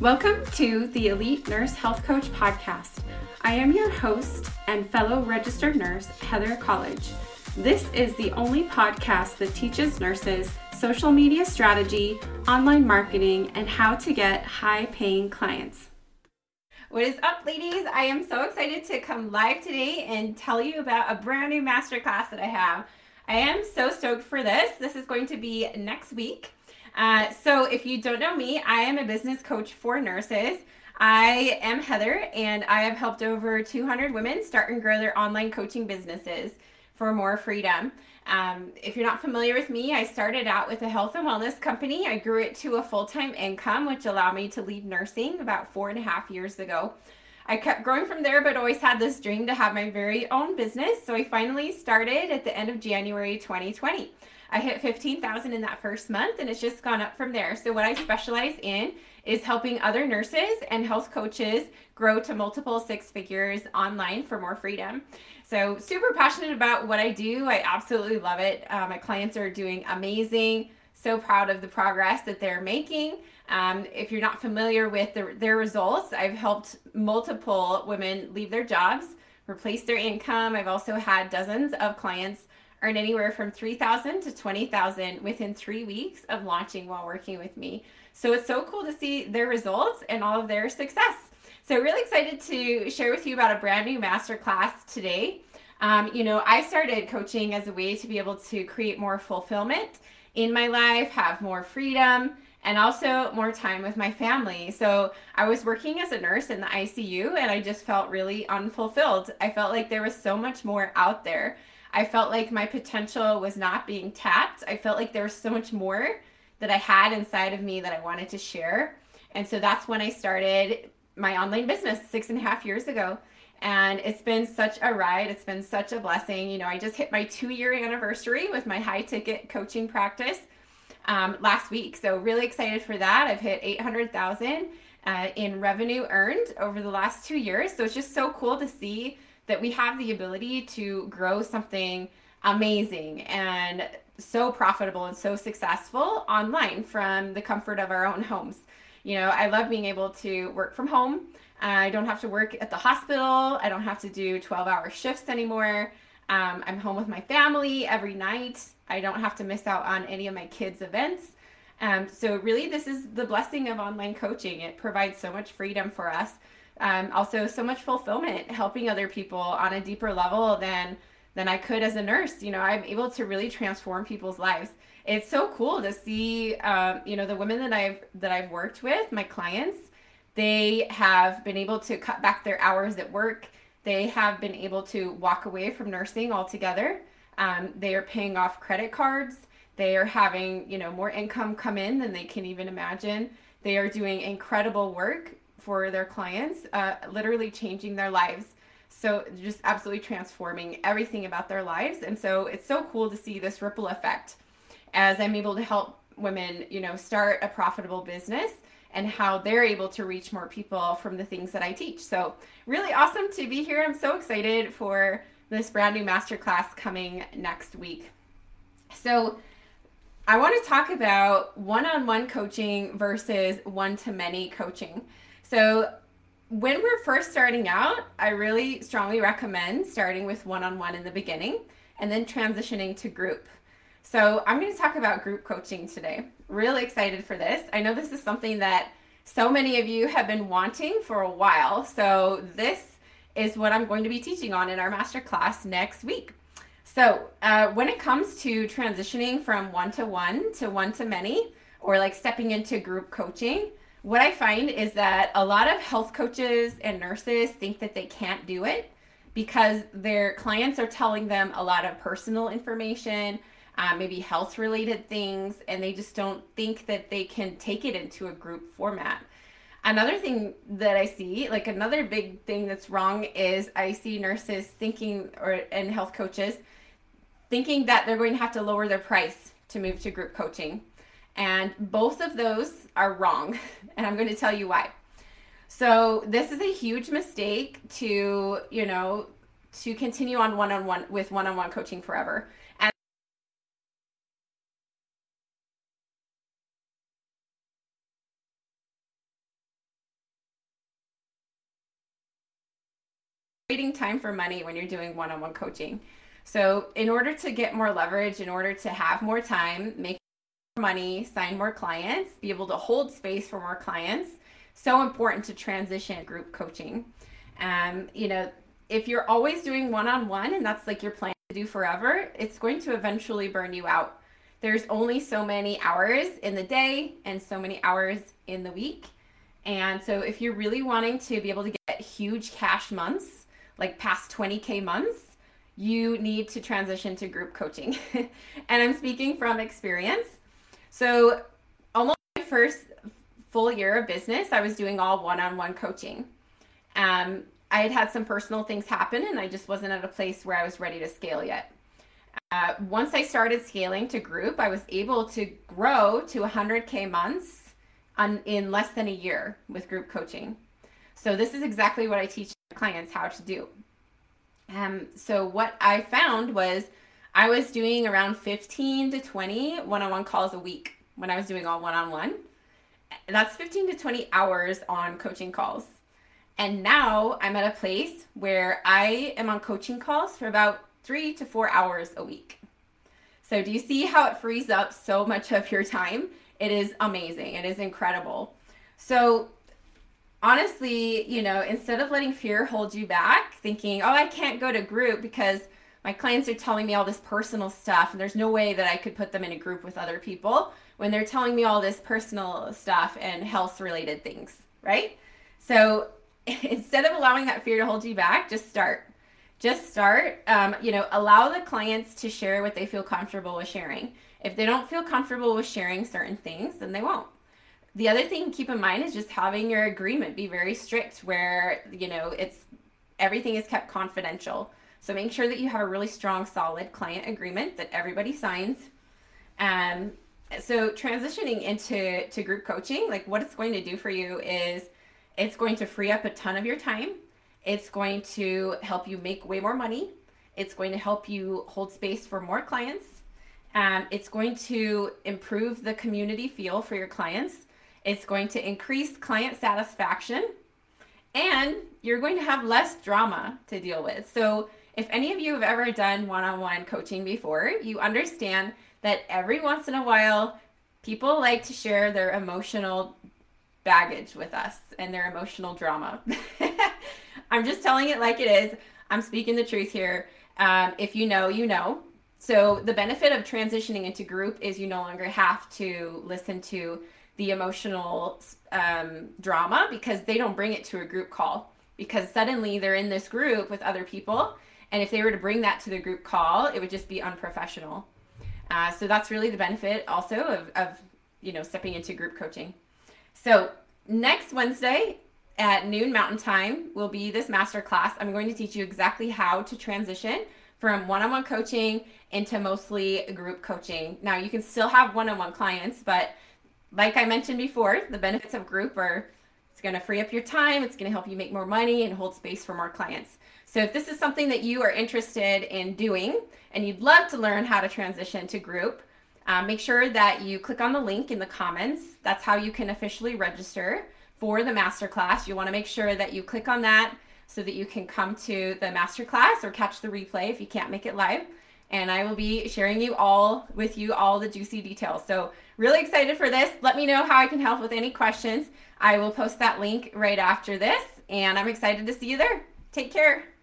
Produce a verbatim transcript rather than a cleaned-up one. Welcome to the Elite Nurse Health Coach podcast. I am your host and fellow registered nurse, Heather College. This is the only podcast that teaches nurses social media strategy, online marketing, and how to get high-paying clients. What is up, ladies? I am so excited to come live today and tell you about a brand new masterclass that I have. I am so stoked for this. This is going to be next week. Uh, so if you don't know me, I am a business coach for nurses. I am Heather, and I have helped over two hundred women start and grow their online coaching businesses for more freedom. Um, if you're not familiar with me, I started out with a health and wellness company. I grew it to a full-time income, which allowed me to leave nursing about four and a half years ago. I kept growing from there, but always had this dream to have my very own business. So I finally started at the end of January twenty twenty. I hit fifteen thousand in that first month, and it's just gone up from there. So what I specialize in is helping other nurses and health coaches grow to multiple six figures online for more freedom. So super passionate about what I do. I absolutely love it. Um, my clients are doing amazing. So proud of the progress that they're making. Um, if you're not familiar with the, their results, I've helped multiple women leave their jobs, replace their income. I've also had dozens of clients earn anywhere from three thousand dollars to twenty thousand dollars within three weeks of launching while working with me. So it's so cool to see their results and all of their success. So really excited to share with you about a brand new masterclass today. Um, you know, I started coaching as a way to be able to create more fulfillment in my life, have more freedom, and also more time with my family. So I was working as a nurse in the I C U, and I just felt really unfulfilled. I felt like there was so much more out there. I felt like my potential was not being tapped. I felt like there was so much more that I had inside of me that I wanted to share. And so that's when I started my online business six and a half years ago. And it's been such a ride. It's been such a blessing. You know, I just hit my two-year anniversary with my high-ticket coaching practice um, last week. So really excited for that. I've hit eight hundred thousand uh, in revenue earned over the last two years. So it's just so cool to see that we have the ability to grow something amazing and so profitable and so successful online from the comfort of our own homes. You know, I love being able to work from home. I don't have to work at the hospital. I don't have to do twelve hour shifts anymore. Um, I'm home with my family every night. I don't have to miss out on any of my kids' events. Um, so really, this is the blessing of online coaching. It provides so much freedom for us. Um, also, so much fulfillment, helping other people on a deeper level than than I could as a nurse. You know, I'm able to really transform people's lives. It's so cool to see, um, you know, the women that I've that I've worked with, my clients. They have been able to cut back their hours at work. They have been able to walk away from nursing altogether. Um, they are paying off credit cards. They are having, you know, more income come in than they can even imagine. They are doing incredible work for their clients, uh, literally changing their lives. So just absolutely transforming everything about their lives. And so it's so cool to see this ripple effect as I'm able to help women, you know, start a profitable business and how they're able to reach more people from the things that I teach. So really awesome to be here. I'm so excited for this brand new masterclass coming next week. So I want to talk about one-on-one coaching versus one-to-many coaching. So when we're first starting out, I really strongly recommend starting with one-on-one in the beginning and then transitioning to group. So I'm going to talk about group coaching today. Really excited for this. I know this is something that so many of you have been wanting for a while. So this is what I'm going to be teaching on in our masterclass next week. So uh, when it comes to transitioning from one-to-one to one-to-many, or like stepping into group coaching, what I find is that a lot of health coaches and nurses think that they can't do it because their clients are telling them a lot of personal information, Uh, maybe health related things, and they just don't think that they can take it into a group format. Another thing that I see, like another big thing that's wrong, is I see nurses thinking or and health coaches thinking that they're going to have to lower their price to move to group coaching. And both of those are wrong. And I'm going to tell you why. So this is a huge mistake to, you know, to continue on one-on-one with one-on-one coaching forever. And trading time for money when you're doing one-on-one coaching. So in order to get more leverage, in order to have more time, make more money, sign more clients, be able to hold space for more clients, so important to transition group coaching. Um, you know, if you're always doing one-on-one and that's like your plan to do forever, it's going to eventually burn you out. There's only so many hours in the day and so many hours in the week. And so if you're really wanting to be able to get huge cash months, like past twenty K months, you need to transition to group coaching. And I'm speaking from experience. So almost my first full year of business, I was doing all one-on-one coaching. Um, I had had some personal things happen and I just wasn't at a place where I was ready to scale yet. Uh, once I started scaling to group, I was able to grow to one hundred K months on, in less than a year with group coaching. So this is exactly what I teach clients how to do. Um, so what I found was I was doing around fifteen to twenty one-on-one calls a week when I was doing all one-on-one. And that's fifteen to twenty hours on coaching calls. And now I'm at a place where I am on coaching calls for about three to four hours a week. So do you see how it frees up so much of your time? It is amazing. It is incredible. So honestly, you know, instead of letting fear hold you back, thinking, oh, I can't go to group because my clients are telling me all this personal stuff and there's no way that I could put them in a group with other people when they're telling me all this personal stuff and health related things, right? So instead of allowing that fear to hold you back, just start. Just start, um, you know, allow the clients to share what they feel comfortable with sharing. If they don't feel comfortable with sharing certain things, then they won't. The other thing to keep in mind is just having your agreement be very strict where, you know, it's everything is kept confidential. So make sure that you have a really strong, solid client agreement that everybody signs. Um, so transitioning into to group coaching, like what it's going to do for you is it's going to free up a ton of your time. It's going to help you make way more money. It's going to help you hold space for more clients. Um, it's going to improve the community feel for your clients. It's going to increase client satisfaction. And you're going to have less drama to deal with. So if any of you have ever done one-on-one coaching before, you understand that every once in a while, people like to share their emotional baggage with us and their emotional drama. I'm just telling it like it is. I'm speaking the truth here. Um, if you know, you know. So the benefit of transitioning into group is you no longer have to listen to the emotional um, drama because they don't bring it to a group call because suddenly they're in this group with other people. And if they were to bring that to the group call, it would just be unprofessional. Uh, so that's really the benefit also of, of, you know, stepping into group coaching. So next Wednesday, at noon Mountain Time will be this masterclass. I'm going to teach you exactly how to transition from one-on-one coaching into mostly group coaching. Now you can still have one-on-one clients, but like I mentioned before, the benefits of group are it's gonna free up your time, it's gonna help you make more money and hold space for more clients. So if this is something that you are interested in doing and you'd love to learn how to transition to group, uh, make sure that you click on the link in the comments. That's how you can officially register for the masterclass. You wanna make sure that you click on that so that you can come to the masterclass or catch the replay if you can't make it live. And I will be sharing you all with you all the juicy details. So really excited for this. Let me know how I can help with any questions. I will post that link right after this and I'm excited to see you there. Take care.